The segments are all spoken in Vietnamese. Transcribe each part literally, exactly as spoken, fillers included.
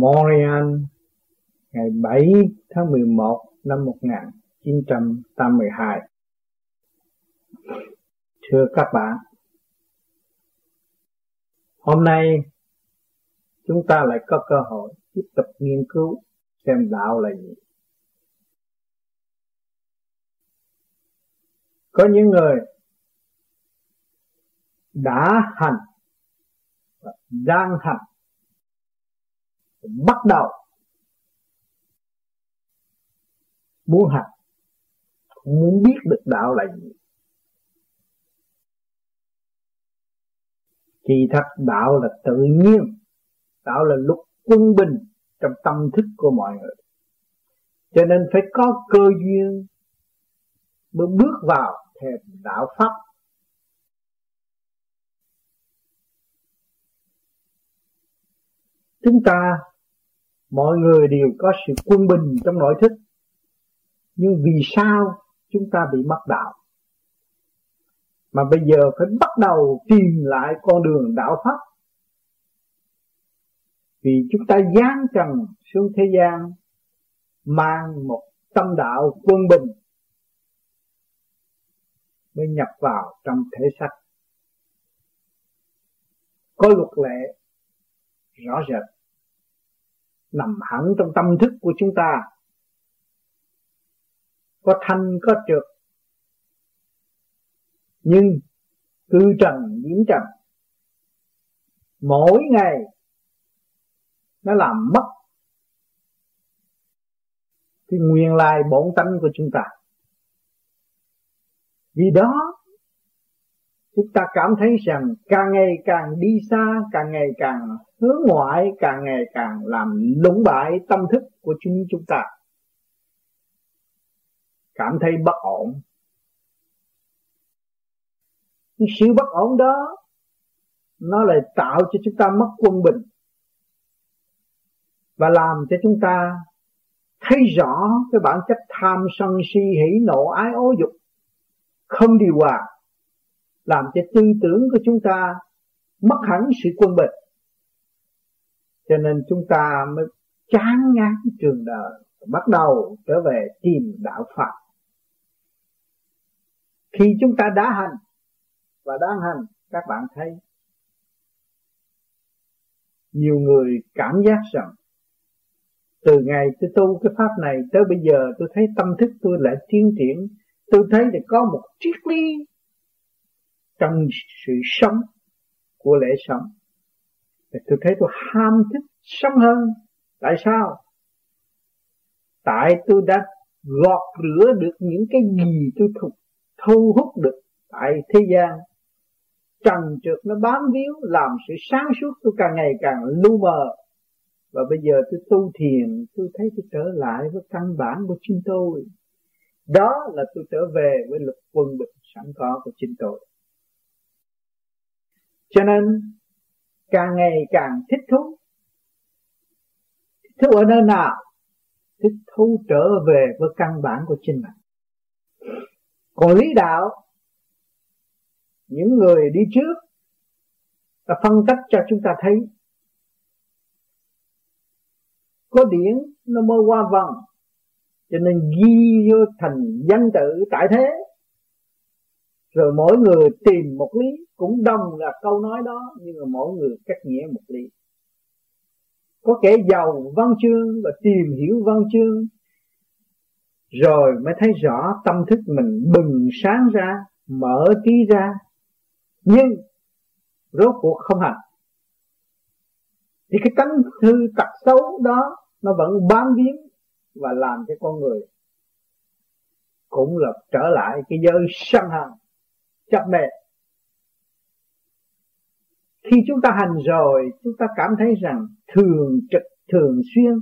Montreal ngày bảy tháng mười một năm một nghìn chín trăm tám mươi hai. Thưa các bạn, hôm nay chúng ta lại có cơ hội tiếp tục nghiên cứu xem đạo là gì. Có những người đã hành và đang hành, bắt đầu muốn hành, muốn biết được đạo là gì. Kỳ thật đạo là tự nhiên, đạo là luật quân bình trong tâm thức của mọi người. Cho nên phải có cơ duyên mới bước vào thềm đạo pháp. Chúng ta, mọi người đều có sự quân bình trong nội thức. Nhưng vì sao chúng ta bị mất đạo? Mà bây giờ phải bắt đầu tìm lại con đường đạo pháp. Vì chúng ta giáng trần xuống thế gian mang một tâm đạo quân bình mới nhập vào trong thể xác. Có luật lệ rõ rệt nằm hẳn trong tâm thức của chúng ta. Có thanh có trượt, nhưng cư trần diễn trần, mỗi ngày nó làm mất cái nguyên lai bổn tánh của chúng ta. Vì đó chúng ta cảm thấy rằng càng ngày càng đi xa, càng ngày càng hướng ngoại, càng ngày càng làm lũng bại tâm thức của chính chúng ta, cảm thấy bất ổn. Cái sự bất ổn đó nó lại tạo cho chúng ta mất quân bình và làm cho chúng ta thấy rõ cái bản chất tham sân si hỉ nộ ái ố dục không điều hòa, làm cho tư tưởng của chúng ta mất hẳn sự quân bình. Cho nên chúng ta mới chán ngán trường đời, bắt đầu trở về tìm đạo Phật. Khi chúng ta đã hành và đang hành, các bạn thấy nhiều người cảm giác rằng từ ngày tôi tu cái pháp này tới bây giờ tôi thấy tâm thức tôi lại tiến triển, tôi thấy được có một triết lý trong sự sống của lễ sống. Tôi thấy tôi ham thích sống hơn. Tại sao? Tại tôi đã gọt rửa được những cái gì tôi thu, thu hút được tại thế gian. Trần trượt nó bám víu, làm sự sáng suốt tôi càng ngày càng lu mờ. Và bây giờ tôi tu thiền, tôi thấy tôi trở lại với căn bản của chính tôi. Đó là tôi trở về với lực quân bình sẵn có của chính tôi. Cho nên càng ngày càng thích thú. Thích thú ở nơi nào? Thích thú trở về với căn bản của chính mình. Còn lý đạo, những người đi trước đã phân tích cho chúng ta thấy. Có điển nó mới qua vòng, cho nên ghi vô thành danh tự tại thế. Rồi mỗi người tìm một lý, cũng đồng là câu nói đó, nhưng mà mỗi người cách nghĩa một lý. Có kẻ giàu văn chương và tìm hiểu văn chương, rồi mới thấy rõ tâm thức mình bừng sáng ra, mở trí ra, nhưng rốt cuộc không hành. Thì cái tánh hư tật xấu đó nó vẫn bám víu và làm cho con người cũng là trở lại cái giới sân hận chấp mê. Khi chúng ta hành rồi, chúng ta cảm thấy rằng thường trực thường xuyên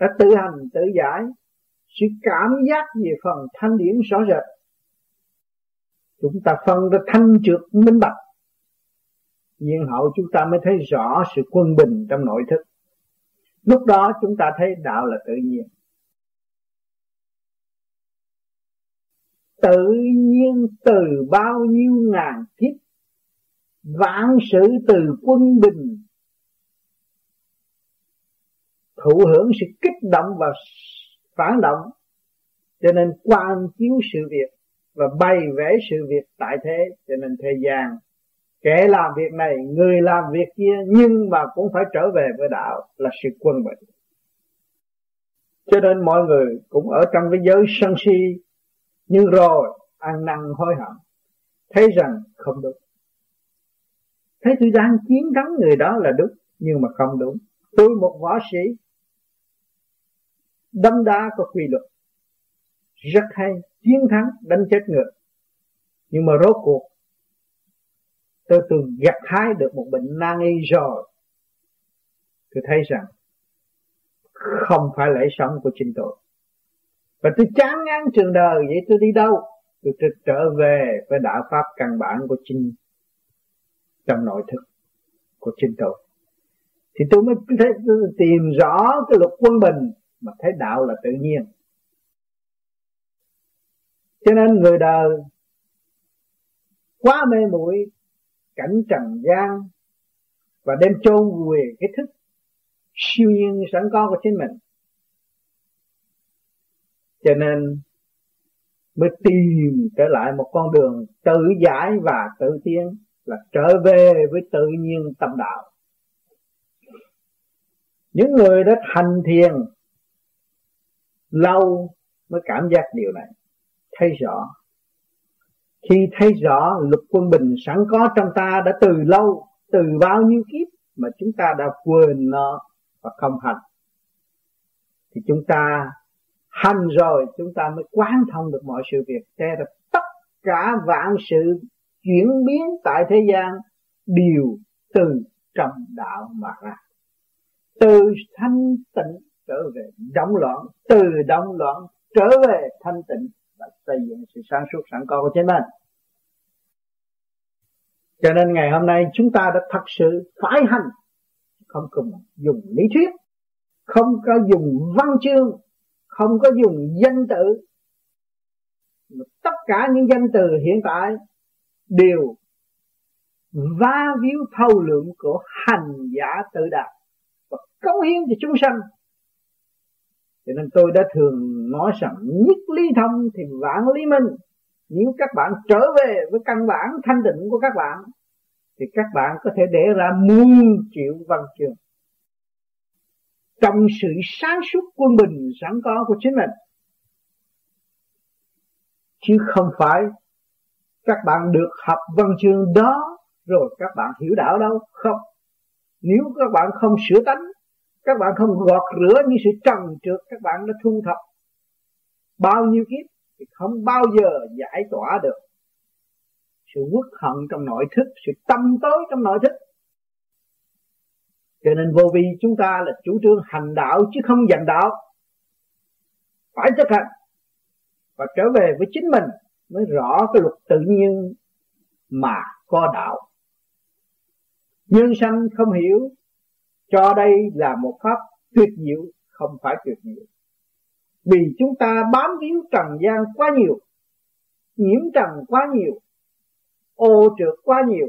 đã tự hành tự giải, sự cảm giác về phần thanh điển rõ rệt. Chúng ta phân ra thanh trượt minh bạch, nhiên hậu chúng ta mới thấy rõ sự quân bình trong nội thức. Lúc đó chúng ta thấy đạo là tự nhiên. Tự nhiên từ bao nhiêu ngàn kiếp, vạn sự từ quân bình thụ hưởng sự kích động và phản động, cho nên quan chiếu sự việc và bày vẽ sự việc tại thế. Cho nên thời gian kẻ làm việc này, người làm việc kia, nhưng mà cũng phải trở về với đạo là sự quân bình. Cho nên mọi người cũng ở trong cái giới sân si, nhưng rồi ăn năn hối hận, thấy rằng không đúng. Thấy tôi đang chiến thắng người đó là đúng, nhưng mà không đúng. Tôi một võ sĩ đâm đá có quy luật, rất hay, chiến thắng đánh chết người, nhưng mà rốt cuộc tôi từng gặt hái được một bệnh nan y rồi. Tôi thấy rằng không phải lễ sống của chính tôi, và tôi chán ngán trường đời. Vậy tôi đi đâu? Tôi trở về với đạo pháp căn bản của chính, trong nội thức của chính tôi. Thì tôi mới thấy, tôi tìm rõ cái luật quân bình, mà thấy đạo là tự nhiên. Cho nên người đời quá mê muội cảnh trần gian, và đem chôn vùi cái thức siêu nhiên sẵn có của chính mình. Cho nên mới tìm trở lại một con đường tự giải và tự tiến, là trở về với tự nhiên tâm đạo. Những người đã hành thiền lâu mới cảm giác điều này, thấy rõ. Khi thấy rõ luật quân bình sẵn có trong ta đã từ lâu, từ bao nhiêu kiếp mà chúng ta đã quên nó và không hành, thì chúng ta hành rồi chúng ta mới quán thông được mọi sự việc. Thế là tất cả vạn sự chuyển biến tại thế gian đều từ trong đạo mà ra. Từ thanh tịnh trở về động loạn, từ động loạn trở về thanh tịnh, và xây dựng sự sáng suốt sẵn có của chính mình. Cho nên ngày hôm nay chúng ta đã thật sự phải hành, không cần dùng lý thuyết, không có dùng văn chương, không có dùng danh tự. Tất cả những danh từ hiện tại đều va víu thâu lượng của hành giả tự đạt và cống hiến cho chúng sanh. Cho nên tôi đã thường nói rằng nhất lý thông thì vạn lý minh. Nếu các bạn trở về với căn bản thanh định của các bạn, thì các bạn có thể để ra muôn triệu văn chương trong sự sáng suốt quân bình sẵn có của chính mình, chứ không phải các bạn được học văn chương đó rồi các bạn hiểu đạo đâu. Không. Nếu các bạn không sửa tánh, các bạn không gọt rửa những sự trần trượt các bạn đã thu thập bao nhiêu kiếp, thì không bao giờ giải tỏa được sự uất hận trong nội thức, sự tâm tối trong nội thức. Cho nên vô vi chúng ta là chủ trương hành đạo chứ không giành đạo. Phải chấp hành và trở về với chính mình mới rõ cái luật tự nhiên mà có đạo. Nhân sanh không hiểu cho đây là một pháp tuyệt diệu, không phải tuyệt diệu. Vì chúng ta bám víu trần gian quá nhiều, nhiễm trần quá nhiều, ô trượt quá nhiều,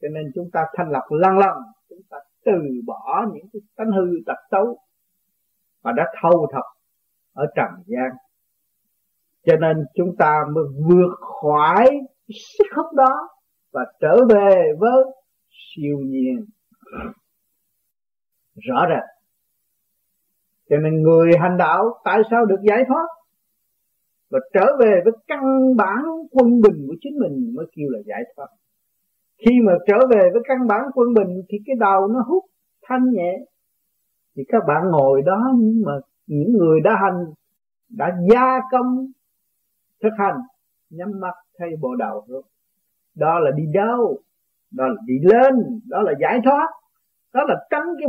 cho nên chúng ta thanh lọc lăng lăng, chúng ta từ bỏ những cái tánh hư tật xấu mà đã thâu thập ở trần gian. Cho nên chúng ta mới vượt khỏi sức hút đó và trở về với siêu nhiên rõ ràng. Cho nên người hành đạo tại sao được giải thoát và trở về với căn bản quân bình của chính mình mới kêu là giải thoát. Khi mà trở về với căn bản quân bình thì cái đầu nó hút thanh nhẹ. Thì các bạn ngồi đó, nhưng mà những người đã hành, đã gia công thực hành, nhắm mắt thay bộ đầu rồi. Đó là đi đâu? Đó là đi lên, đó là giải thoát, đó là tránh cái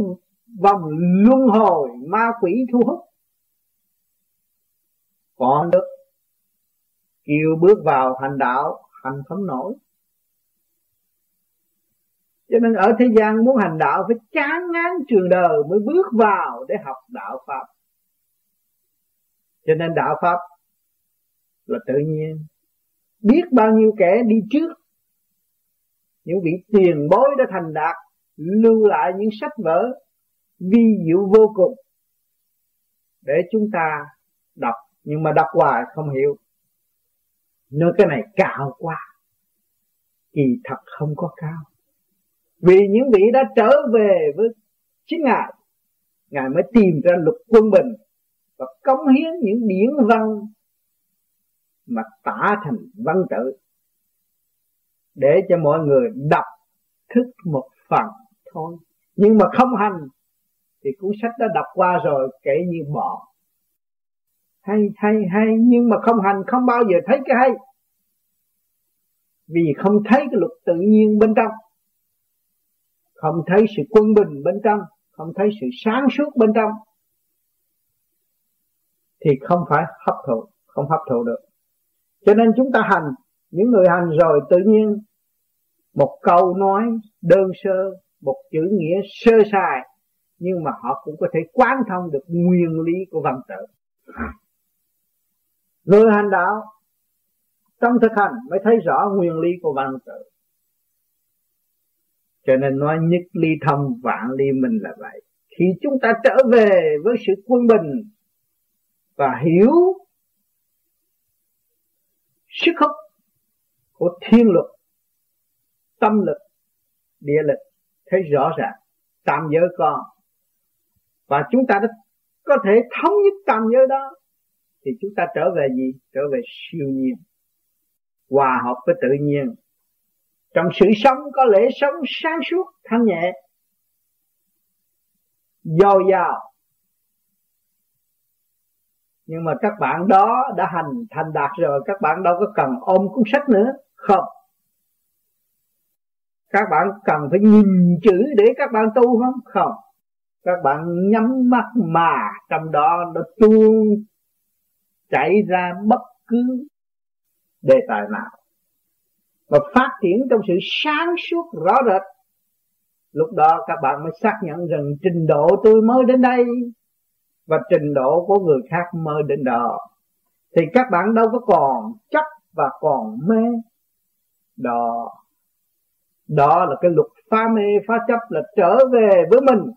vòng luân hồi ma quỷ thu hút. Còn được kêu bước vào hành đạo, hành không nổi. Cho nên ở thế gian muốn hành đạo phải chán ngán trường đời mới bước vào để học đạo pháp. Cho nên đạo pháp là tự nhiên. Biết bao nhiêu kẻ đi trước, những vị tiền bối đã thành đạt, lưu lại những sách vở vi diệu vô cùng, để chúng ta đọc, nhưng mà đọc hoài không hiểu. Nói cái này cao quá, kỳ thật không có cao. Vì những vị đã trở về với chính Ngài, Ngài mới tìm ra luật quân bình và cống hiến những điển văn mà tả thành văn tự để cho mọi người đọc thức một phần thôi. Nhưng mà không hành thì cuốn sách đã đọc qua rồi, kể như bỏ. Hay hay hay nhưng mà không hành không bao giờ thấy cái hay, vì không thấy cái luật tự nhiên bên trong, không thấy sự quân bình bên trong, không thấy sự sáng suốt bên trong, thì không phải hấp thụ, không hấp thụ được. Cho nên chúng ta hành, những người hành rồi tự nhiên một câu nói đơn sơ, một chữ nghĩa sơ sài, nhưng mà họ cũng có thể quán thông được nguyên lý của văn tự. Người hành đạo trong thực hành mới thấy rõ nguyên lý của văn tự. Cho nên nói nhất ly thông vạn ly minh là vậy. Khi chúng ta trở về với sự quân bình và hiểu sức hút của thiên lực, tâm lực, địa lực, thấy rõ ràng tam giới con, và chúng ta đã có thể thống nhất tam giới đó, thì chúng ta trở về gì? Trở về siêu nhiên, hòa hợp với tự nhiên. Trong sự sống có lẽ sống sáng suốt, thanh nhẹ, giàu giàu. Nhưng mà các bạn đó đã hành thành đạt rồi, các bạn đâu có cần ôm cuốn sách nữa. Không, các bạn cần phải nhìn chữ để các bạn tu không? Không, các bạn nhắm mắt mà trong đó nó tuôn chảy ra bất cứ đề tài nào mà phát triển trong sự sáng suốt rõ rệt. Lúc đó các bạn mới xác nhận rằng trình độ tôi mới đến đây và trình độ của người khác mới đến đó, thì các bạn đâu có còn chấp và còn mê. Đó Đó là cái luật phá mê phá chấp, là trở về với mình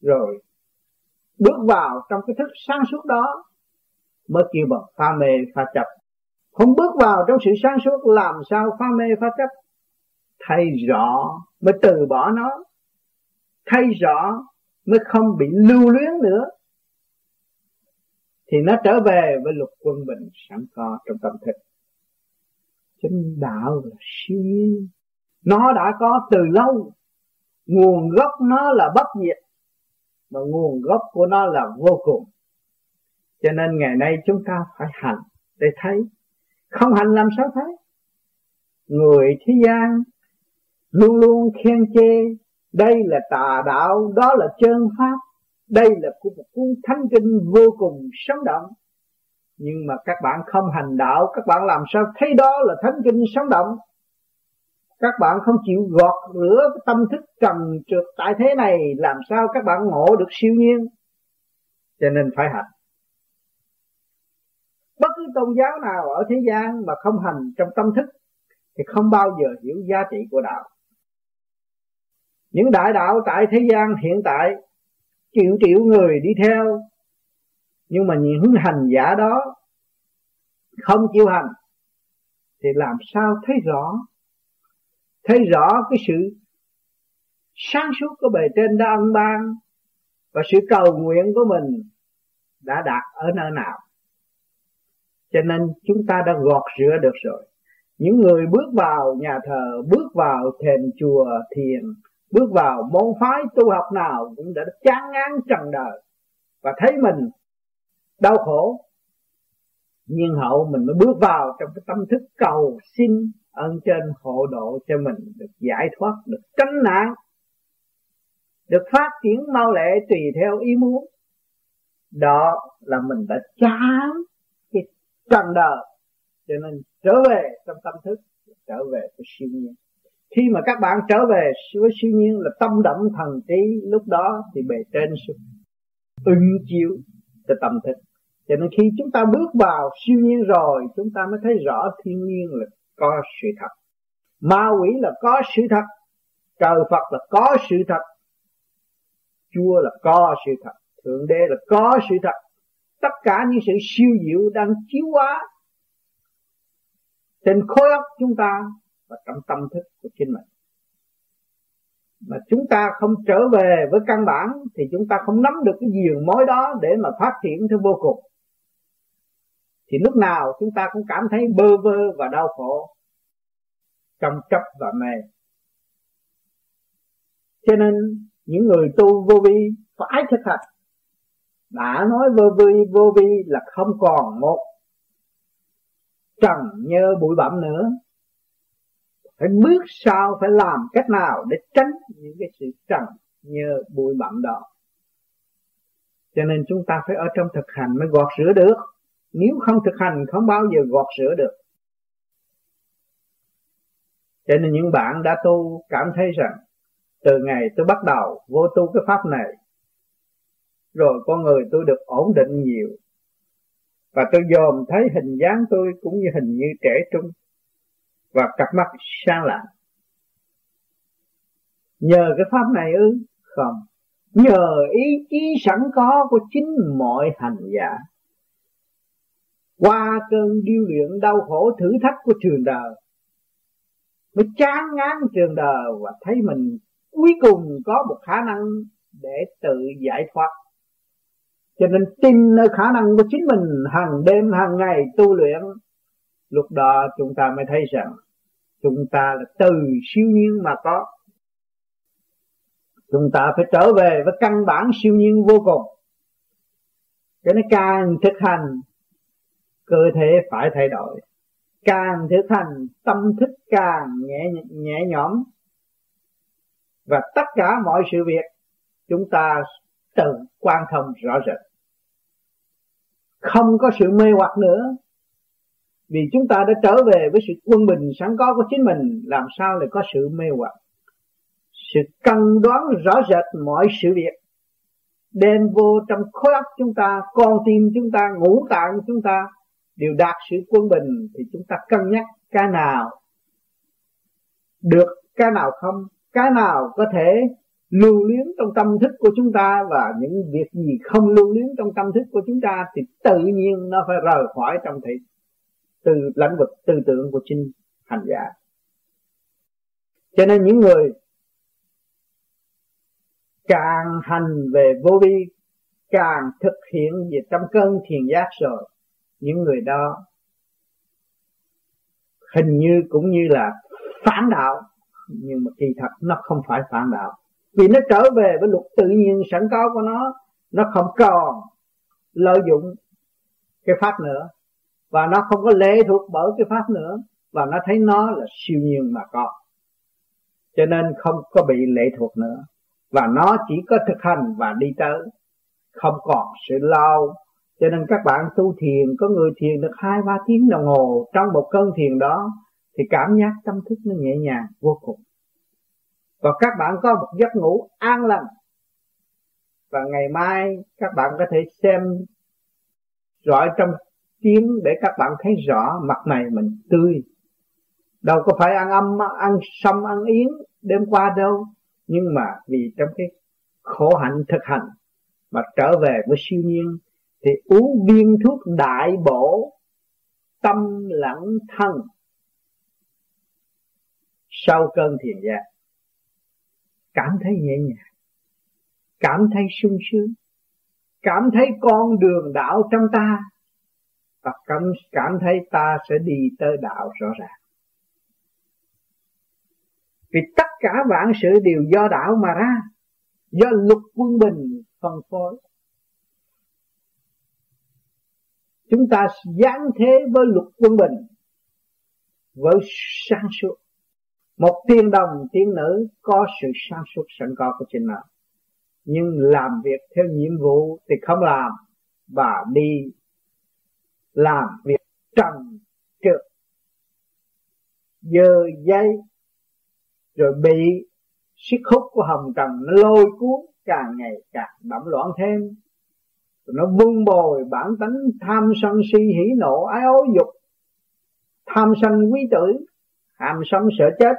rồi bước vào trong cái thức sáng suốt đó mới kêu bằng phá mê phá chấp. Không bước vào trong sự sáng suốt làm sao phá mê phá chấp? Thấy rõ mới từ bỏ nó, thấy rõ mới không bị lưu luyến nữa, thì nó trở về với luật quân bình sẵn có trong tâm thức. Chánh đạo là siêu nhiên, nó đã có từ lâu, nguồn gốc nó là bất diệt, mà nguồn gốc của nó là vô cùng. Cho nên ngày nay chúng ta phải hành để thấy, không hành làm sao thấy? Người thế gian luôn luôn khen chê, đây là tà đạo, đó là chân pháp, đây là của một cuốn thánh kinh vô cùng sống động. Nhưng mà các bạn không hành đạo, các bạn làm sao thấy đó là thánh kinh sống động? Các bạn không chịu gọt rửa tâm thức trần trượt tại thế này, làm sao các bạn ngộ được siêu nhiên? Cho nên phải hành. Bất cứ tôn giáo nào ở thế gian mà không hành trong tâm thức thì không bao giờ hiểu giá trị của đạo. Những đại đạo tại thế gian hiện tại triệu triệu người đi theo, nhưng mà những hành giả đó không chịu hành thì làm sao thấy rõ, thấy rõ cái sự sáng suốt của bề trên đã ân ban và sự cầu nguyện của mình đã đạt ở nơi nào. Cho nên chúng ta đã gọt rửa được rồi. Những người bước vào nhà thờ, bước vào thềm chùa thiền, bước vào môn phái tu học nào cũng đã chán ngán trần đời và thấy mình đau khổ, nhưng hậu mình mới bước vào trong cái tâm thức cầu xin ơn trên hộ độ cho mình được giải thoát, được tránh nạn, được phát triển mau lẹ tùy theo ý muốn. Đó là mình đã chán cái trần đời, cho nên trở về trong tâm thức, trở về với siêu nhiên. Khi mà các bạn trở về với siêu nhiên là tâm động thần trí, lúc đó thì bề trên sẽ ưng chiếu cho tâm thức. Cho nên khi chúng ta bước vào siêu nhiên rồi, chúng ta mới thấy rõ thiên nhiên là có sự thật, ma quỷ là có sự thật, trời Phật là có sự thật, chùa là có sự thật, Thượng Đế là có sự thật. Tất cả những sự siêu diệu đang chiếu hóa trên khối óc chúng ta và trong tâm thức của chính mình. Mà chúng ta không trở về với căn bản thì chúng ta không nắm được cái giường mối đó để mà phát triển theo vô cùng. Thì lúc nào chúng ta cũng cảm thấy bơ vơ và đau khổ trong chấp và mê. Cho nên những người tu vô vi phải thực hành. Đã nói vô vi, vô vi là không còn một trần nhơ bụi bặm nữa. Phải bước sau, phải làm cách nào để tránh những cái sự trần nhơ bụi bặm đó. Cho nên chúng ta phải ở trong thực hành mới gọt rửa được. Nếu không thực hành không bao giờ gọt rửa được. Cho nên những bạn đã tu cảm thấy rằng từ ngày tôi bắt đầu vô tu cái pháp này, rồi con người tôi được ổn định nhiều. Và tôi dòm thấy hình dáng tôi cũng như hình như trẻ trung. Và cặp mắt sáng lạng. Nhờ cái pháp này ư? Không. Nhờ ý chí sẵn có của chính mọi hành giả. Qua cơn điêu luyện đau khổ thử thách của trường đời. Mới chán ngán trường đời và thấy mình cuối cùng có một khả năng để tự giải thoát. Cho nên tin nơi khả năng của chính mình, hàng đêm hàng ngày tu luyện. Lúc đó chúng ta mới thấy rằng chúng ta là từ siêu nhiên mà có. Chúng ta phải trở về với căn bản siêu nhiên vô cùng. Cho nên càng thực hành, cơ thể phải thay đổi. Càng thực hành, tâm thức càng nhẹ, nhẹ nhõm. Và tất cả mọi sự việc chúng ta tự quan thông rõ rệt. Không có sự mê hoặc nữa. Vì chúng ta đã trở về với sự quân bình sẵn có của chính mình. Làm sao lại có sự mê hoặc? Sự cân đoán rõ rệt mọi sự việc đem vô trong khối óc chúng ta, con tim chúng ta, ngũ tạng chúng ta đều đạt sự quân bình. Thì chúng ta cân nhắc cái nào được, cái nào không, cái nào có thể lưu luyến trong tâm thức của chúng ta, và những việc gì không lưu luyến trong tâm thức của chúng ta thì tự nhiên nó phải rời khỏi trong thể từ lãnh vực tư tưởng của chính hành giả. Cho nên những người càng hành về vô vi, càng thực hiện về trong cơn thiền giác rồi, những người đó hình như cũng như là phản đạo, nhưng mà kỳ thật nó không phải phản đạo. Vì nó trở về với luật tự nhiên sẵn có của nó. Nó không còn lợi dụng cái pháp nữa. Và nó không có lệ thuộc bởi cái pháp nữa. Và nó thấy nó là siêu nhiên mà có. Cho nên không có bị lệ thuộc nữa. Và nó chỉ có thực hành và đi tới. Không còn sự lao. Cho nên các bạn tu thiền, có người thiền được hai ba tiếng đồng hồ. Trong một cơn thiền đó thì cảm giác tâm thức nó nhẹ nhàng vô cùng. Và các bạn có một giấc ngủ an lành. Và ngày mai các bạn có thể xem rõ trong tiếng để các bạn thấy rõ mặt này mình tươi. Đâu có phải ăn âm, ăn sâm, ăn yến đêm qua đâu. Nhưng mà vì trong cái khổ hạnh thực hành mà trở về với siêu nhiên thì uống viên thuốc đại bổ tâm lẫn thân sau cơn thiền giác. Cảm thấy nhẹ nhàng, cảm thấy sung sướng, cảm thấy con đường đạo trong ta, và cảm, cảm thấy ta sẽ đi tới đạo rõ ràng. Vì tất cả vạn sự đều do đạo mà ra, do luật quân bình phân phối. Chúng ta giáng thế với luật quân bình, với sáng suốt. Một tiên đồng, tiên nữ có sự sáng suốt sẵn có của chính nó. Nhưng làm việc theo nhiệm vụ thì không làm, và đi làm việc trần trượt, dơ dây, rồi bị sức hút của hồng trần nó lôi cuốn, càng ngày càng đậm loạn thêm. Rồi nó vun bồi bản tánh tham sân si hỉ nộ ái ố dục, tham sân quý tử, tham sống sợ chết,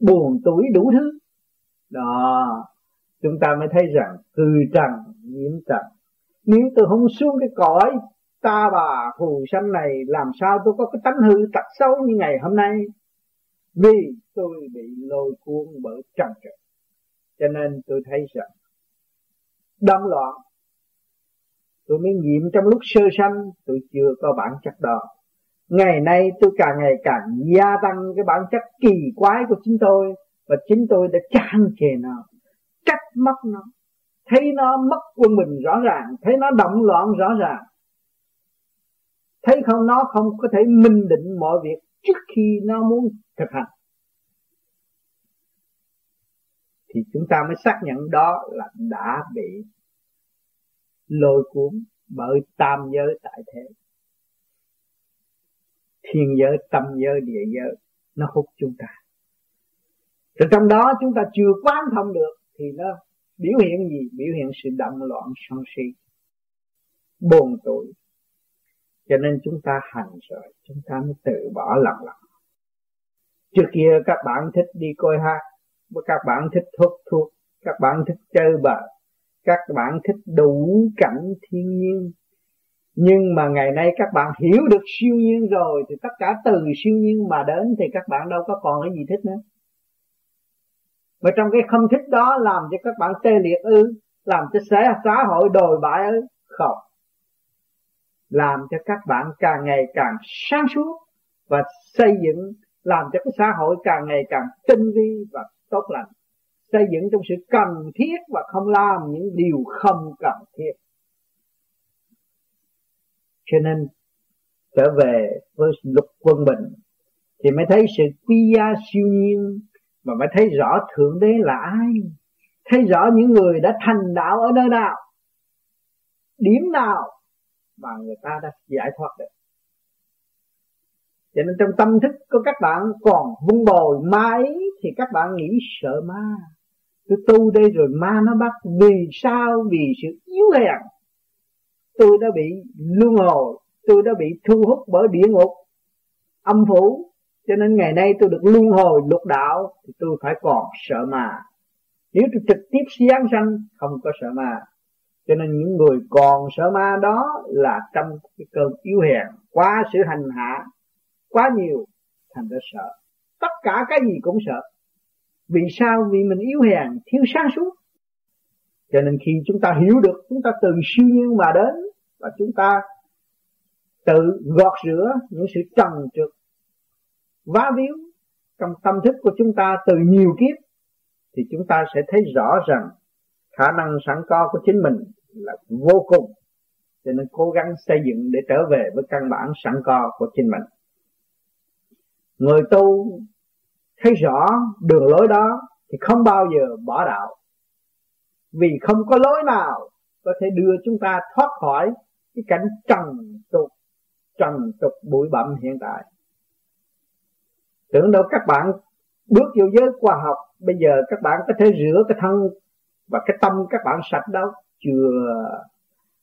buồn tuổi đủ thứ. Đó, chúng ta mới thấy rằng từ trần nhiễm trần. Nếu tôi không xuống cái cõi ta bà phù sanh này, làm sao tôi có cái tánh hư tật xấu như ngày hôm nay? Vì tôi bị lôi cuốn bởi trần trượt. Cho nên tôi thấy rằng đâm loạn, tôi mới nghiệm trong lúc sơ sanh tôi chưa có bản chất đó. Ngày nay tôi càng ngày càng gia tăng cái bản chất kỳ quái của chính tôi, và chính tôi đã chán chê nó, trách móc nó, thấy nó mất quân bình rõ ràng, thấy nó động loạn rõ ràng, thấy không nó không có thể minh định mọi việc trước khi nó muốn thực hành, thì chúng ta mới xác nhận đó là đã bị lôi cuốn bởi tam giới tại thế. Thiên giới, tâm giới, địa giới nó hút chúng ta. Rồi trong đó chúng ta chưa quán thông được thì nó biểu hiện gì? Biểu hiện sự động loạn, sân si, buồn tủi. Cho nên chúng ta hành rồi chúng ta mới tự bỏ lần lần. Trước kia các bạn thích đi coi hát, các bạn thích hút thuốc, các bạn thích chơi bời, các bạn thích đủ cảnh thiên nhiên. Nhưng mà ngày nay các bạn hiểu được siêu nhiên rồi, thì tất cả từ siêu nhiên mà đến, thì các bạn đâu có còn cái gì thích nữa. Mà trong cái không thích đó làm cho các bạn tê liệt ư? Làm cho xã hội đồi bại ư? Không. Làm cho các bạn càng ngày càng sáng suốt và xây dựng, làm cho cái xã hội càng ngày càng tinh vi và tốt lành, xây dựng trong sự cần thiết và không làm những điều không cần thiết. Cho nên trở về với luật quân bình thì mới thấy sự quy gia siêu nhiên, mà mới thấy rõ Thượng Đế là ai, thấy rõ những người đã thành đạo ở nơi nào, điểm nào mà người ta đã giải thoát được. Cho nên trong tâm thức của các bạn còn vun bồi ma ý thì các bạn nghĩ sợ ma. Tôi tu đây rồi ma nó bắt. Vì sao? Vì sự yếu hèn. Tôi đã bị luân hồi, tôi đã bị thu hút bởi địa ngục, âm phủ, cho nên ngày nay tôi được luân hồi lục đạo, thì tôi phải còn sợ ma. Nếu tôi trực tiếp giáng sanh không có sợ ma. Cho nên những người còn sợ ma đó là trong cái cơn yếu hèn, quá sự hành hạ quá nhiều, thành ra sợ. Tất cả cái gì cũng sợ. Vì sao? Vì mình yếu hèn, thiếu sáng suốt. Cho nên khi chúng ta hiểu được, chúng ta từ siêu nhiên mà đến, và chúng ta tự gọt rửa những sự trần trượt vá víu trong tâm thức của chúng ta từ nhiều kiếp, thì chúng ta sẽ thấy rõ rằng khả năng sẵn có của chính mình là vô cùng. Cho nên cố gắng xây dựng để trở về với căn bản sẵn có của chính mình. Người tu thấy rõ đường lối đó thì không bao giờ bỏ đạo. Vì không có lối nào có thể đưa chúng ta thoát khỏi cái cảnh trần tục, trần tục bụi bặm hiện tại. Tưởng đâu các bạn bước vào giới khoa học, bây giờ các bạn có thể rửa cái thân và cái tâm các bạn sạch đâu? Chưa.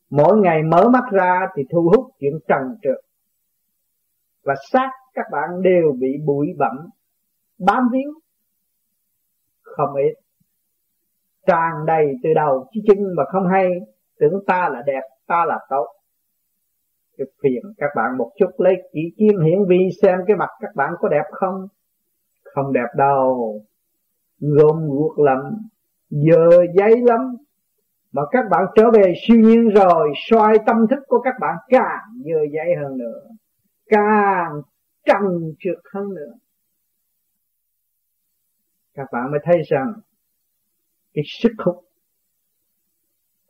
Mỗi ngày mở mắt ra thì thu hút chuyện trần trượt, và xác các bạn đều bị bụi bặm bám víu không ít, tràn đầy từ đầu chí chân mà không hay. Tưởng ta là đẹp, ta là tốt. Được phiền các bạn một chút, lấy chỉ chiêm hiển vi xem cái mặt các bạn có đẹp không? Không đẹp đâu, gom guốc lắm, dơ giấy lắm. Mà các bạn trở về siêu nhiên rồi, soi tâm thức của các bạn càng dơ giấy hơn nữa, càng trần trượt hơn nữa. Các bạn mới thấy rằng cái sức hút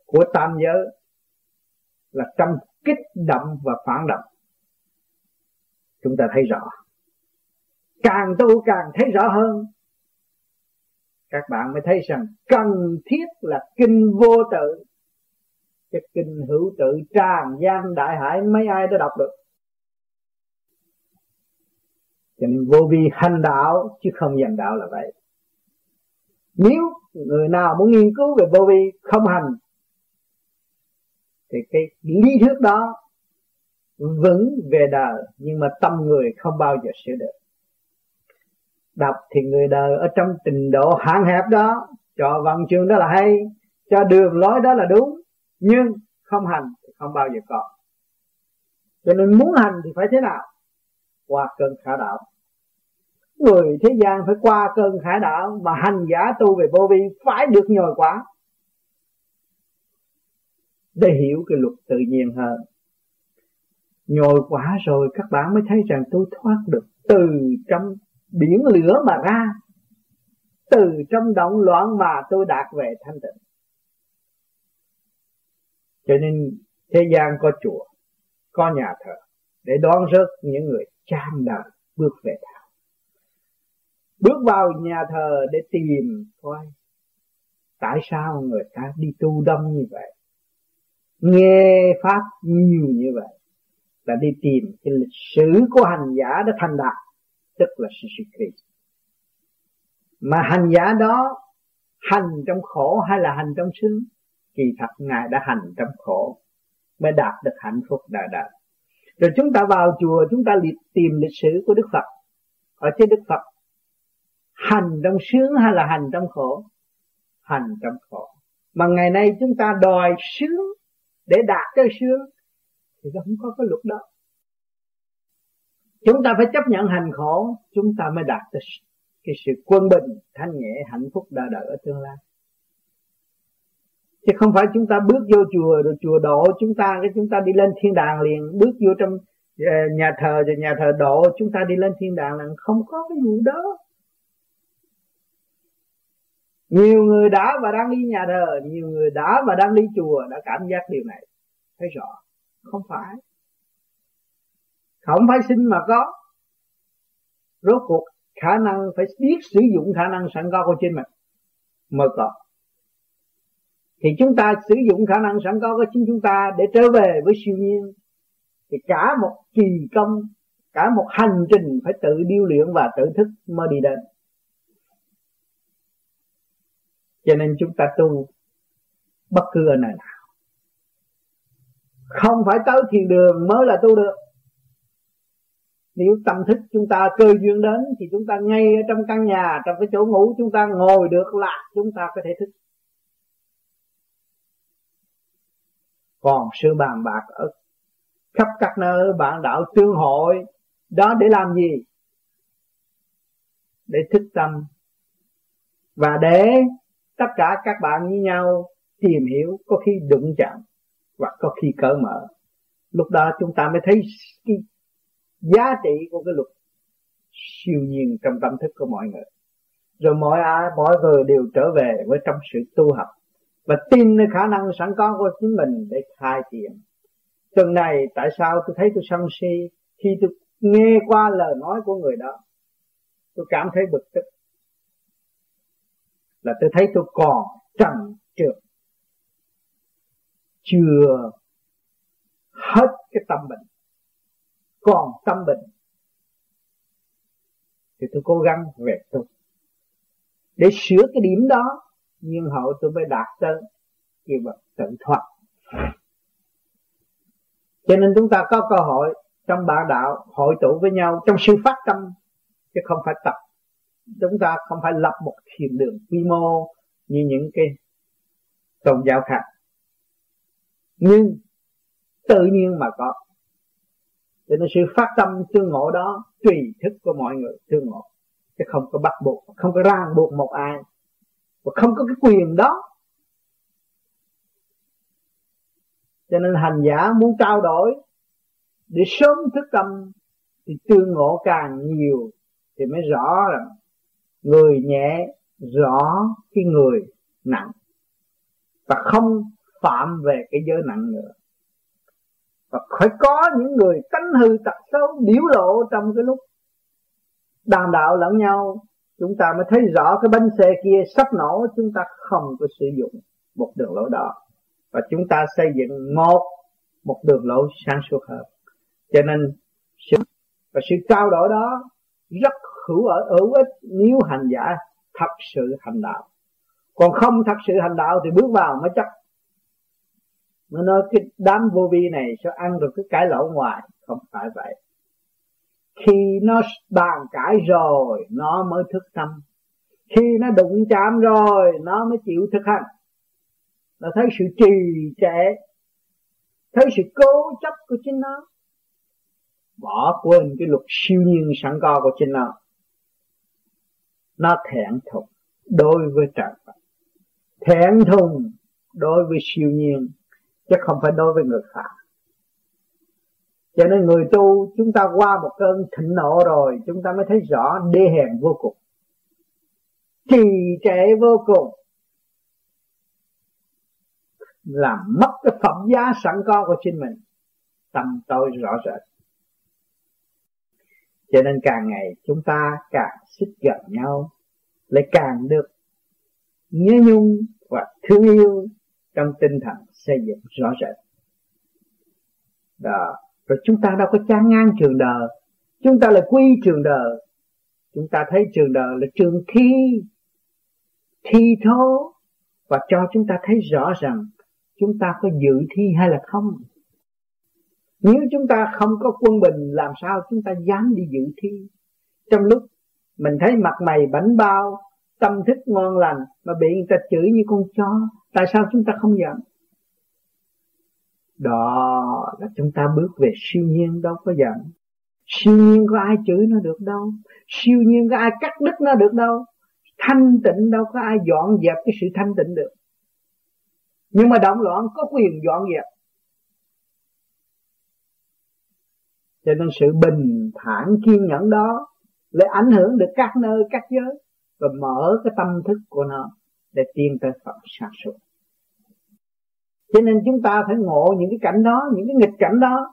của tam giới là trong kích động và phản động. Chúng ta thấy rõ, càng tu càng thấy rõ hơn. Các bạn mới thấy rằng cần thiết là kinh vô tự, cái kinh hữu tự tràn gian đại hải mấy ai đã đọc được. Cho nên vô vi hành đạo chứ không giành đạo là vậy. Nếu người nào muốn nghiên cứu về vô vi không hành thì cái lý thuyết đó vững về đời, nhưng mà tâm người không bao giờ sửa được. Đọc thì người đời ở trong trình độ hạn hẹp đó cho văn chương đó là hay, cho đường lối đó là đúng, nhưng không hành thì không bao giờ có. Cho nên muốn hành thì phải thế nào? Qua cơn khả đạo. Người thế gian phải qua cơn khả đạo, mà hành giả tu về vô vi phải được nhồi quả để hiểu cái luật tự nhiên hơn. Nhồi quả rồi các bạn mới thấy rằng tôi thoát được từ trong biển lửa mà ra, từ trong động loạn mà tôi đạt về thanh tịnh. Cho nên thế gian có chùa, có nhà thờ để đón rước những người chan đời bước về đạo. Bước vào nhà thờ để tìm coi tại sao người ta đi tu đông như vậy, nghe pháp nhiều như vậy, là đi tìm cái lịch sử của hành giả đã thành đạt, tức là Sisikri. Mà hành giả đó hành trong khổ hay là hành trong sướng? Kỳ thật Ngài đã hành trong khổ mới đạt được hạnh phúc đời đời. Rồi chúng ta vào chùa, chúng ta tìm lịch sử của Đức Phật. Ở trên Đức Phật hành trong sướng hay là hành trong khổ? Hành trong khổ. Mà ngày nay chúng ta đòi sướng để đạt cái sướng thì nó không có cái luật đó. Chúng ta phải chấp nhận hành khổ, chúng ta mới đạt được cái sự quân bình, thanh nhẹ, hạnh phúc đời đời ở tương lai. Chứ không phải chúng ta bước vô chùa rồi chùa độ chúng ta, cái chúng ta đi lên thiên đàng liền, bước vô trong nhà thờ rồi nhà thờ độ chúng ta đi lên thiên đàng là không có cái vụ đó. Nhiều người đã và đang đi nhà thờ, nhiều người đã và đang đi chùa đã cảm giác điều này, thấy rõ không phải, không phải xin mà có. Rốt cuộc khả năng phải biết sử dụng khả năng sẵn có của chính mình mới có. Thì chúng ta sử dụng khả năng sẵn có của chính chúng ta để trở về với siêu nhiên, thì cả một kỳ công, cả một hành trình phải tự điêu luyện và tự thức mới đi đến. Cho nên chúng ta tu bất cứ ở nơi nào, không phải tới thiền đường mới là tu được. Nếu tâm thức chúng ta cơ duyên đến thì chúng ta ngay ở trong căn nhà, trong cái chỗ ngủ chúng ta ngồi được là chúng ta có thể thức. Còn sự bàn bạc ở khắp các nơi bạn đạo tương hội đó để làm gì? Để thức tâm và để tất cả các bạn với nhau tìm hiểu, có khi đụng chạm hoặc có khi cởi mở. Lúc đó chúng ta mới thấy cái giá trị của cái luật siêu nhiên trong tâm thức của mọi người. Rồi mọi ai, mọi người đều trở về với trong sự tu học và tin nơi khả năng sẵn có của chính mình để khai triển. Tuần này tại sao tôi thấy tôi sân si? Khi tôi nghe qua lời nói của người đó, tôi cảm thấy bực tức, là tôi thấy tôi còn trần trượt, chưa hết cái tâm bệnh, còn tâm bệnh thì tôi cố gắng về tu để sửa cái điểm đó, nhưng hậu tôi mới đạt tới cái bậc tự thoát. Cho nên chúng ta có cơ hội trong bạn đạo hội tụ với nhau trong sự phát tâm, chứ không phải tập. Chúng ta không phải lập một thiền đường quy mô như những cái tôn giáo khác, nhưng tự nhiên mà có. Cho nên sự phát tâm tương ngộ đó tùy thức của mọi người tương ngộ, chứ không có bắt buộc, không có ràng buộc một ai, và không có cái quyền đó. Cho nên hành giả muốn trao đổi để sớm thức tâm thì tương ngộ càng nhiều thì mới rõ rằng người nhẹ rõ cái người nặng, và không phạm về cái giới nặng nữa. Và phải có những người tánh hư tật xấu biểu lộ trong cái lúc đàm đạo lẫn nhau, chúng ta mới thấy rõ cái bánh xe kia sắp nổ, chúng ta không có sử dụng một đường lối đó, và chúng ta xây dựng một một đường lối sáng suốt hơn. Cho nên sự, và sự trao đổi đó rất hữu ở hữu ích nếu hành giả thật sự hành đạo. Còn không thật sự hành đạo thì bước vào mới chắc, mới nói cái đám vô vi này sao ăn được cái cãi lộn ngoài. Không phải vậy. Khi nó bàn cãi rồi nó mới thức tâm, khi nó đụng chạm rồi nó mới chịu thực hành. Nó thấy sự trì trệ, thấy sự cố chấp của chính nó, bỏ quên cái luật siêu nhiên sẵn có của chính nó. Nó thẹn thùng đối với trời Phật, thẹn thùng đối với siêu nhiên, chứ không phải đối với người khác. Cho nên người tu chúng ta qua một cơn thịnh nộ rồi, chúng ta mới thấy rõ đê hèn vô cùng, trì trệ vô cùng, làm mất cái phẩm giá sẵn có của chính mình. Tâm tôi rõ rệt. Cho nên càng ngày chúng ta càng xích gần nhau, lại càng được nhớ nhung và thương yêu trong tinh thần xây dựng rõ rệt. Đó. Rồi chúng ta đâu có chán ngang trường đời, chúng ta là quy trường đời. Chúng ta thấy trường đời là trường khí, thi thố, và cho chúng ta thấy rõ rằng chúng ta có dự thi hay là không. Nếu chúng ta không có quân bình, làm sao chúng ta dám đi dự thi? Trong lúc mình thấy mặt mày bảnh bao, tâm thức ngon lành, mà bị người ta chửi như con chó, tại sao chúng ta không giận? Đó là chúng ta bước về siêu nhiên, đâu có giận. Siêu nhiên có ai chửi nó được đâu, siêu nhiên có ai cắt đứt nó được đâu. Thanh tịnh đâu có ai dọn dẹp cái sự thanh tịnh được. Nhưng mà động loạn có quyền dọn dẹp. Cho nên sự bình thản kiên nhẫn đó lại ảnh hưởng được các nơi các giới, và mở cái tâm thức của nó để tiến tới Phật sáng suốt. Cho nên chúng ta phải ngộ những cái cảnh đó, những cái nghịch cảnh đó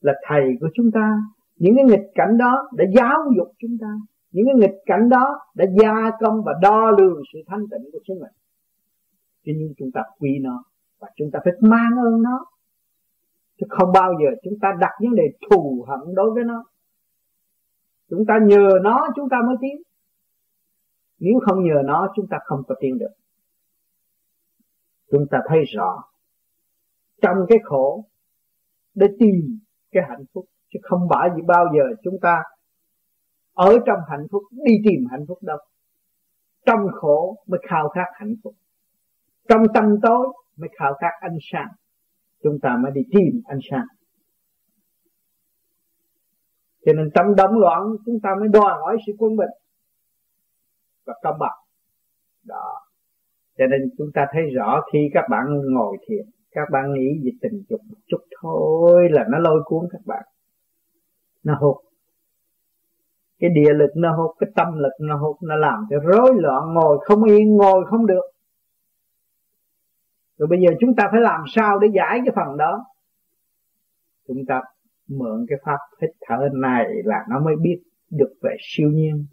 là thầy của chúng ta, những cái nghịch cảnh đó đã giáo dục chúng ta, những cái nghịch cảnh đó đã gia công và đo lường sự thanh tịnh của chính mình. Cho nên chúng ta quý nó và chúng ta phải mang ơn nó, chứ không bao giờ chúng ta đặt vấn đề thù hận đối với nó. Chúng ta nhờ nó chúng ta mới tiến, nếu không nhờ nó chúng ta không có tiến được. Chúng ta thấy rõ trong cái khổ để tìm cái hạnh phúc, chứ không phải gì bao giờ chúng ta ở trong hạnh phúc đi tìm hạnh phúc đâu. Trong khổ mới khao khát hạnh phúc, trong tâm tối mới khao khát ánh sáng, chúng ta mới đi tìm ánh sáng. Cho nên trong động loạn chúng ta mới đòi hỏi sự quân bình và công bằng. Đó. Cho nên chúng ta thấy rõ khi các bạn ngồi thiền, các bạn nghĩ về tình dục một chút thôi là nó lôi cuốn các bạn. Nó hụt. Cái địa lực nó hụt, cái tâm lực nó hụt, nó làm cho rối loạn, ngồi không yên, ngồi không được. Rồi bây giờ chúng ta phải làm sao để giải cái phần đó? Chúng ta mượn cái pháp hít thở này là nó mới biết được về siêu nhiên.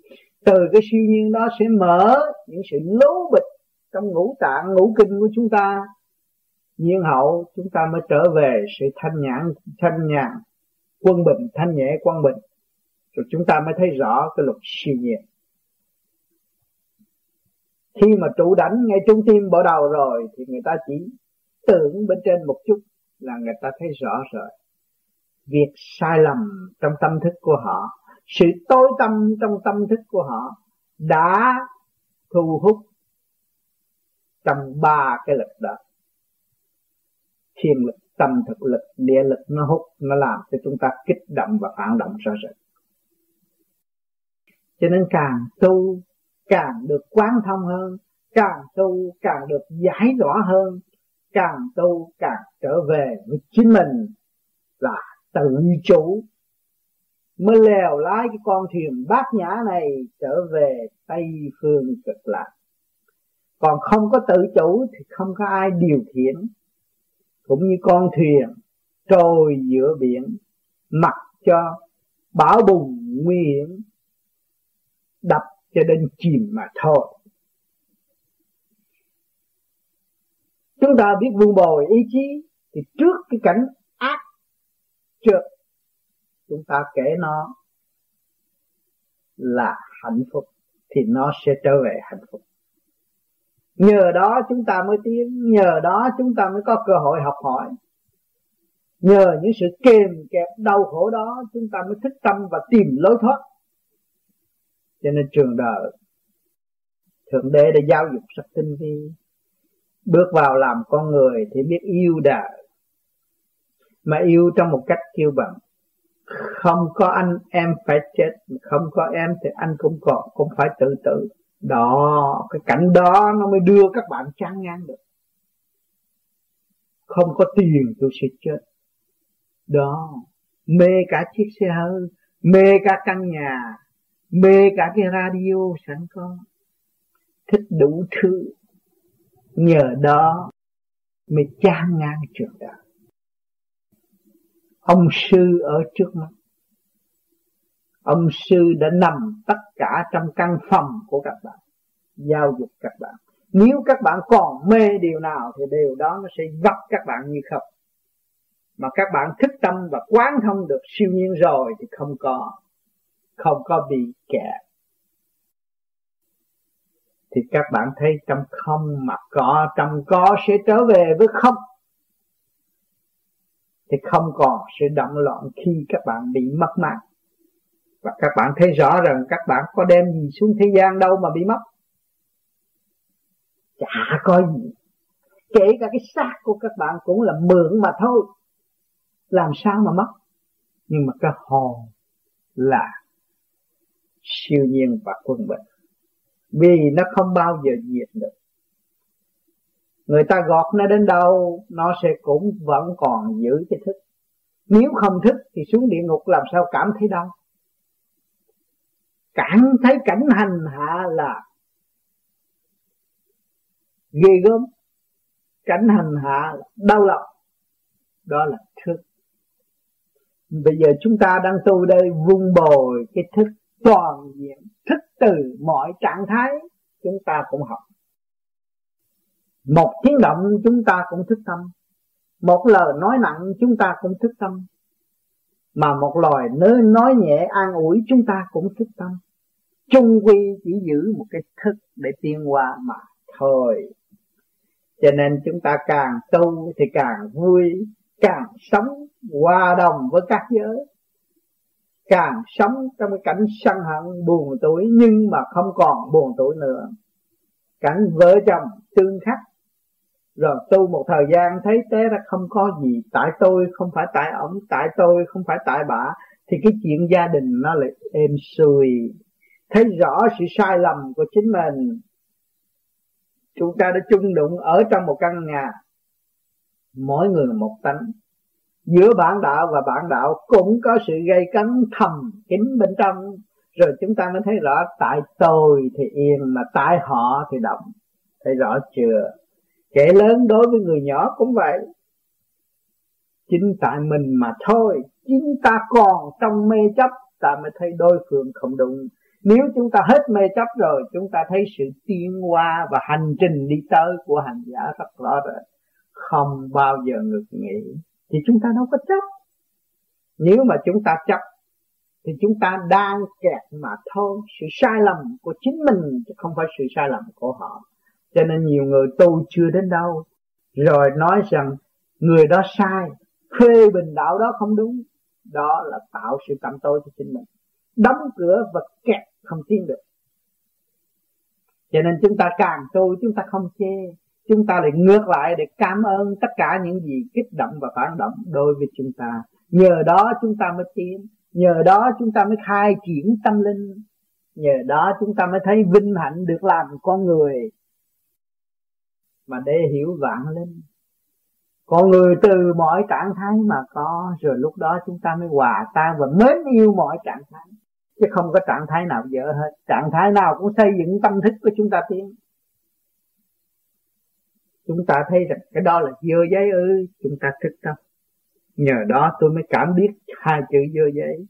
Từ cái siêu nhiên đó sẽ mở những sự lố bịch trong ngũ tạng, ngũ kinh của chúng ta. Nhiên hậu chúng ta mới trở về sự thanh nhãn, thanh nhàn, quân bình, thanh nhẹ, quân bình. Rồi chúng ta mới thấy rõ cái luật siêu nhiên. Khi mà trụ đảnh ngay trung tim bộ đầu rồi thì người ta chỉ tưởng bên trên một chút là người ta thấy rõ rồi. Việc sai lầm trong tâm thức của họ, sự tối tâm trong tâm thức của họ đã thu hút trong ba cái lực đó. Thiên lực, tâm thực lực, địa lực nó hút, nó làm cho chúng ta kích động và phản động rõ rệt. Cho nên càng tu càng được quán thông hơn, càng tu càng được giải rõ hơn, càng tu càng trở về với chính mình là tự chủ, mới lèo lái cái con thuyền bát nhã này trở về Tây Phương Cực Lạc. Còn không có tự chủ thì không có ai điều khiển, cũng như con thuyền trôi giữa biển, mặc cho bão bùng nguy hiểm đập cho đến chìm mà thôi. Chúng ta biết vun bồi ý chí thì trước cái cảnh ác trượt, chúng ta kể nó là hạnh phúc thì nó sẽ trở về hạnh phúc. Nhờ đó chúng ta mới tiến, nhờ đó chúng ta mới có cơ hội học hỏi. Nhờ những sự kềm kẹp đau khổ đó chúng ta mới thích tâm và tìm lối thoát. Cho nên trường đời Thượng Đế đã giáo dục rất tinh vi. Bước vào làm con người thì biết yêu đời, mà yêu trong một cách kiêu bận. Không có anh em phải chết, không có em thì anh cũng còn cũng phải tự tử. Đó, cái cảnh đó nó mới đưa các bạn chán ngang được. Không có tiền tôi sẽ chết. Đó, mê cả chiếc xe hơi, mê cả căn nhà, mê cả cái radio sẵn có, thích đủ thứ. Nhờ đó mới chán ngang trường đời. Ông sư ở trước mắt, ông sư đã nằm tất cả trong căn phòng của các bạn, giáo dục các bạn. Nếu các bạn còn mê điều nào thì điều đó nó sẽ vấp các bạn như không. Mà các bạn thức tâm và quán thông được siêu nhiên rồi thì không có, không có bị kẹt. Thì các bạn thấy trong không mà có, trong có sẽ trở về với không. Thì không còn sự động loạn khi các bạn bị mất mát. Và các bạn thấy rõ rằng các bạn có đem gì xuống thế gian đâu mà bị mất. Chả có gì. Kể cả cái xác của các bạn cũng là mượn mà thôi. Làm sao mà mất. Nhưng mà cái hồn là siêu nhiên và quân bình. Vì nó không bao giờ diệt được. Người ta gọt nó đến đâu, nó sẽ cũng vẫn còn giữ cái thức. Nếu không thức thì xuống địa ngục làm sao cảm thấy đau. Cảm thấy cảnh hành hạ là ghê gớm. Cảnh hành hạ là đau lòng. Đó là thức. Bây giờ chúng ta đang tu đây vun bồi cái thức toàn diện. Thức từ mọi trạng thái chúng ta cũng học. Một tiếng động chúng ta cũng thức tâm. Một lời nói nặng chúng ta cũng thức tâm. Mà một lời nói, nói nhẹ an ủi chúng ta cũng thức tâm. Chung quy chỉ giữ một cái thức để tiến hóa mà thôi. Cho nên chúng ta càng tu thì càng vui, càng sống hòa đồng với các giới, càng sống trong cái cảnh sân hận buồn tủi, nhưng mà không còn buồn tủi nữa. Cảnh vợ chồng tương khắc. Rồi tu một thời gian thấy té ra không có gì. Tại tôi không phải tại ổng, tại tôi không phải tại bả. Thì cái chuyện gia đình nó lại êm xuôi. Thấy rõ sự sai lầm của chính mình. Chúng ta đã chung đụng ở trong một căn nhà, mỗi người một tánh. Giữa bản đạo và bản đạo cũng có sự gây cấn thầm kín bên trong. Rồi chúng ta mới thấy rõ tại tôi thì yên, mà tại họ thì động. Thấy rõ chưa? Kẻ lớn đối với người nhỏ cũng vậy. Chính tại mình mà thôi. Chính ta còn trong mê chấp, ta mới thấy đối phương không đúng. Nếu chúng ta hết mê chấp rồi, chúng ta thấy sự tiến hóa và hành trình đi tới của hành giả rất rõ rồi. Không bao giờ ngược nghỉ. Thì chúng ta đâu có chấp. Nếu mà chúng ta chấp thì chúng ta đang kẹt mà thôi. Sự sai lầm của chính mình chứ không phải sự sai lầm của họ. Cho nên nhiều người tu chưa đến đâu rồi nói rằng người đó sai, phê bình đạo đó không đúng. Đó là tạo sự tạm tôi cho chính mình, đóng cửa và kẹt không tiến được. Cho nên chúng ta càng tu chúng ta không chê, chúng ta lại ngược lại để cảm ơn tất cả những gì kích động và phản động đối với chúng ta. Nhờ đó chúng ta mới tiến, nhờ đó chúng ta mới khai triển tâm linh, nhờ đó chúng ta mới thấy vinh hạnh được làm con người. Mà để hiểu vạn linh, con người từ mọi trạng thái mà có. Rồi lúc đó chúng ta mới hòa tan và mến yêu mọi trạng thái. Chứ không có trạng thái nào dở hết. Trạng thái nào cũng xây dựng tâm thức của chúng ta tiến. Chúng ta thấy rằng cái đó là dơ giấy ư. Chúng ta thức tâm. Nhờ đó tôi mới cảm biết hai chữ dơ giấy.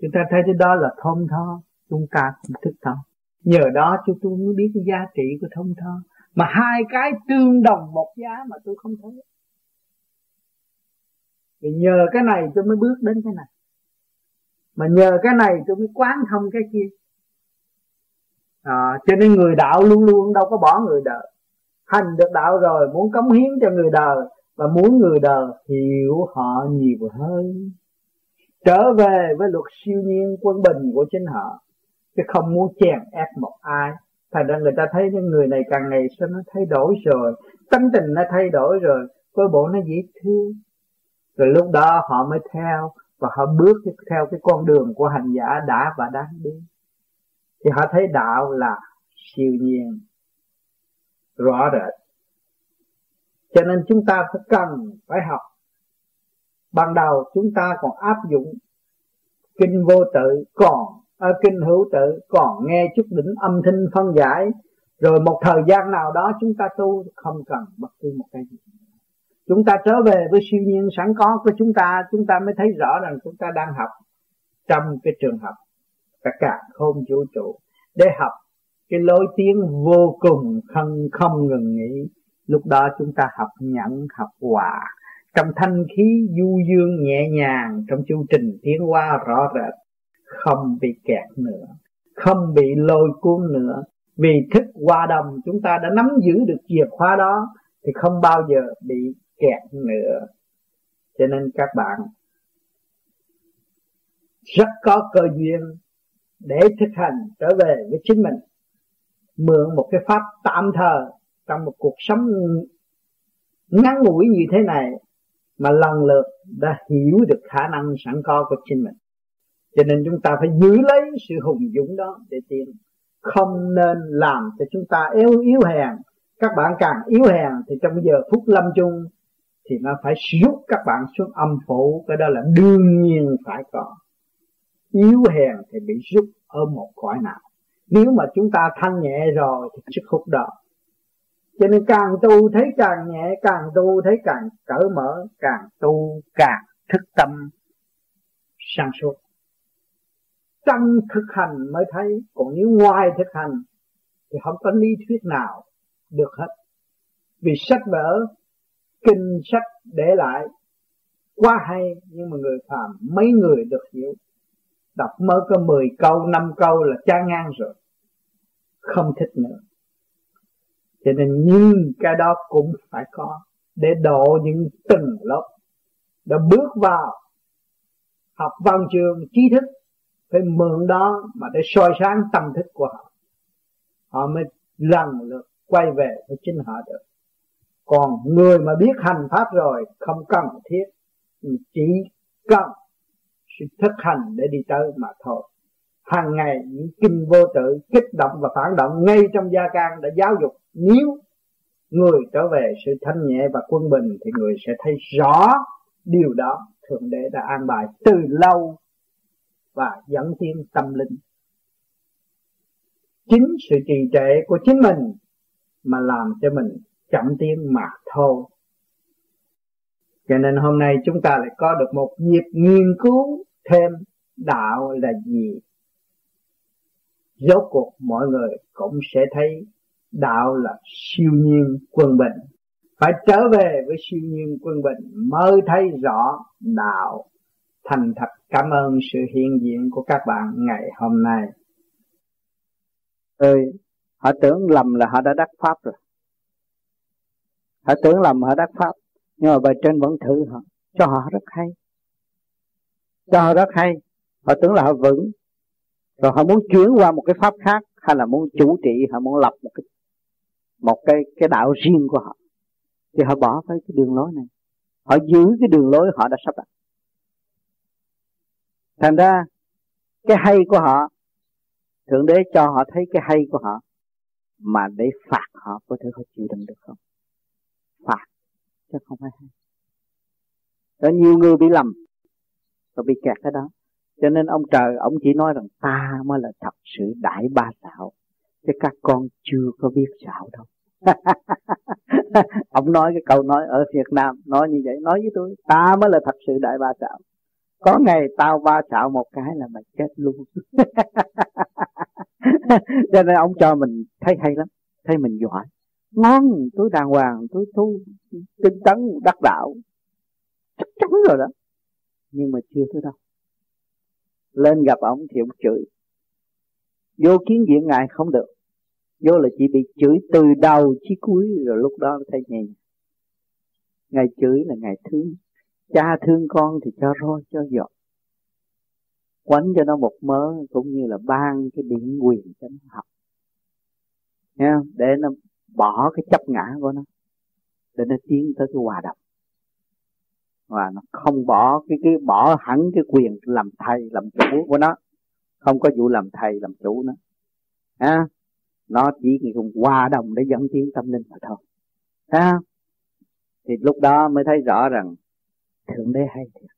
Chúng ta thấy cái đó là thông tho. Chúng ta cũng thức tâm. Nhờ đó chúng tôi mới biết cái giá trị của thông tho. Mà hai cái tương đồng một giá mà tôi không thấy. Vì nhờ cái này tôi mới bước đến cái này. Mà nhờ cái này tôi mới quán thông cái kia. À, cho nên người đạo luôn luôn đâu có bỏ người đời. Hành được đạo rồi muốn cống hiến cho người đời. Và muốn người đời hiểu họ nhiều hơn. Trở về với luật siêu nhiên quân bình của chính họ. Chứ không muốn chèn ép một ai. Thành ra người ta thấy cái người này càng ngày sao nó thay đổi rồi, tính tình nó thay đổi rồi, coi bộ nó dễ thương. Rồi lúc đó họ mới theo, và họ bước theo cái con đường của hành giả đã và đang đi. Thì họ thấy đạo là siêu nhiên, rõ rệt. Cho nên chúng ta phải cần phải học. Ban đầu chúng ta còn áp dụng kinh vô tự, còn à, kinh hữu tự, còn nghe chút đỉnh âm thanh phân giải. Rồi một thời gian nào đó chúng ta tu không cần bất cứ một cái gì. Chúng ta trở về với siêu nhiên sẵn có của chúng ta, chúng ta mới thấy rõ rằng chúng ta đang học trong cái trường học cả cả không vũ trụ, để học cái lối tiến vô cùng không, không ngừng nghỉ. Lúc đó chúng ta học nhẫn, học hòa, trong thanh khí du dương nhẹ nhàng, trong chu trình tiến hóa rõ rệt, không bị kẹt nữa, không bị lôi cuốn nữa. Vì thức hòa đồng chúng ta đã nắm giữ được chìa khóa đó, thì không bao giờ bị kẹt nữa. Cho nên các bạn rất có cơ duyên để thực hành trở về với chính mình, mượn một cái pháp tạm thời trong một cuộc sống ngắn ngủi như thế này, mà lần lượt đã hiểu được khả năng sẵn có của chính mình. Cho nên chúng ta phải giữ lấy sự hùng dũng đó để tiến, không nên làm cho chúng ta yếu yếu hèn. Các bạn càng yếu hèn thì trong giờ phút lâm chung thì nó phải rút các bạn xuống âm phủ. Cái đó là đương nhiên phải có. Yếu hèn thì bị rút ở một cõi nào. Nếu mà chúng ta thanh nhẹ rồi thì sức hút đó. Cho nên càng tu thấy càng nhẹ, càng tu thấy càng cởi mở, càng tu càng thức tâm sáng suốt. Trong thực hành mới thấy, còn nếu ngoài thực hành thì không có lý thuyết nào được hết. Vì sách vở, kinh sách để lại quá hay, nhưng mà người phàm mấy người được hiểu. Đọc mới có mười câu, năm câu là chán ngang rồi, không thích nữa. Cho nên nhưng cái đó cũng phải có, để độ những từng lớp đã bước vào học văn trường trí thức, phải mượn đó mà để soi sáng tâm thức của họ. Họ mới lần lượt quay về với chính họ được. Còn người mà biết hành pháp rồi không cần thiết, chỉ cần sự thực hành để đi tới mà thôi. Hàng ngày những kinh vô tự kích động và phản động ngay trong gia can đã giáo dục. Nếu người trở về sự thanh nhẹ và quân bình thì người sẽ thấy rõ điều đó Thượng Đế đã an bài từ lâu và dẫn tiến tâm linh. Chính sự trì trệ của chính mình mà làm cho mình chậm tiến mà thôi. Cho nên hôm nay chúng ta lại có được một dịp nghiên cứu thêm đạo là gì. Rốt cuộc mọi người cũng sẽ thấy đạo là siêu nhiên quân bình. Phải trở về với siêu nhiên quân bình mới thấy rõ đạo. Thành thật cảm ơn sự hiện diện của các bạn ngày hôm nay. Ừ, họ tưởng lầm là họ đã đắc pháp rồi. Họ tưởng lầm họ đắc pháp, nhưng mà bề trên vẫn thử họ, cho họ rất hay. Cho họ rất hay, họ tưởng là họ vững. Rồi họ muốn chuyển qua một cái pháp khác, hay là muốn chủ trị, họ muốn lập một cái, một cái, cái đạo riêng của họ. Thì họ bỏ cái đường lối này, họ giữ cái đường lối họ đã sắp đặt. Thành ra cái hay của họ, Thượng Đế cho họ thấy cái hay của họ, mà để phạt họ, có thể họ chịu đựng được không? Phạt chứ không phải hay. Có nhiều người bị lầm và bị kẹt cái đó. Cho nên ông trời ông chỉ nói rằng ta mới là thật sự đại ba đạo, chứ các con chưa có biết đạo đâu. Ông nói cái câu nói ở Việt Nam nói như vậy, nói với tôi ta mới là thật sự đại ba đạo. Có ngày tao ba xạo một cái là mày chết luôn. Cho nên ông cho mình thấy hay lắm, thấy mình giỏi, ngon, tôi đàng hoàng, tôi tu, tinh tấn, đắc đạo, chắc chắn rồi đó. Nhưng mà chưa tới đâu. Lên gặp ông thì ông chửi. Vô kiến diện ngài không được. Vô là chỉ bị chửi từ đầu chí cuối, rồi lúc đó thấy nhẹ. Ngài chửi là ngài thương. Cha thương con thì cho roi cho giọt, quánh cho nó một mớ, cũng như là ban cái điển quyền cho nó học. Nghe không? Để nó bỏ cái chấp ngã của nó, để nó tiến tới cái hòa đồng. Và nó không bỏ cái, cái bỏ hẳn cái quyền làm thầy làm chủ của nó, không có vụ làm thầy làm chủ nữa à, nó chỉ cùng hòa đồng để dẫn tiến tâm linh mà thôi à, thì lúc đó mới thấy rõ rằng Thượng Đế hay thiệt.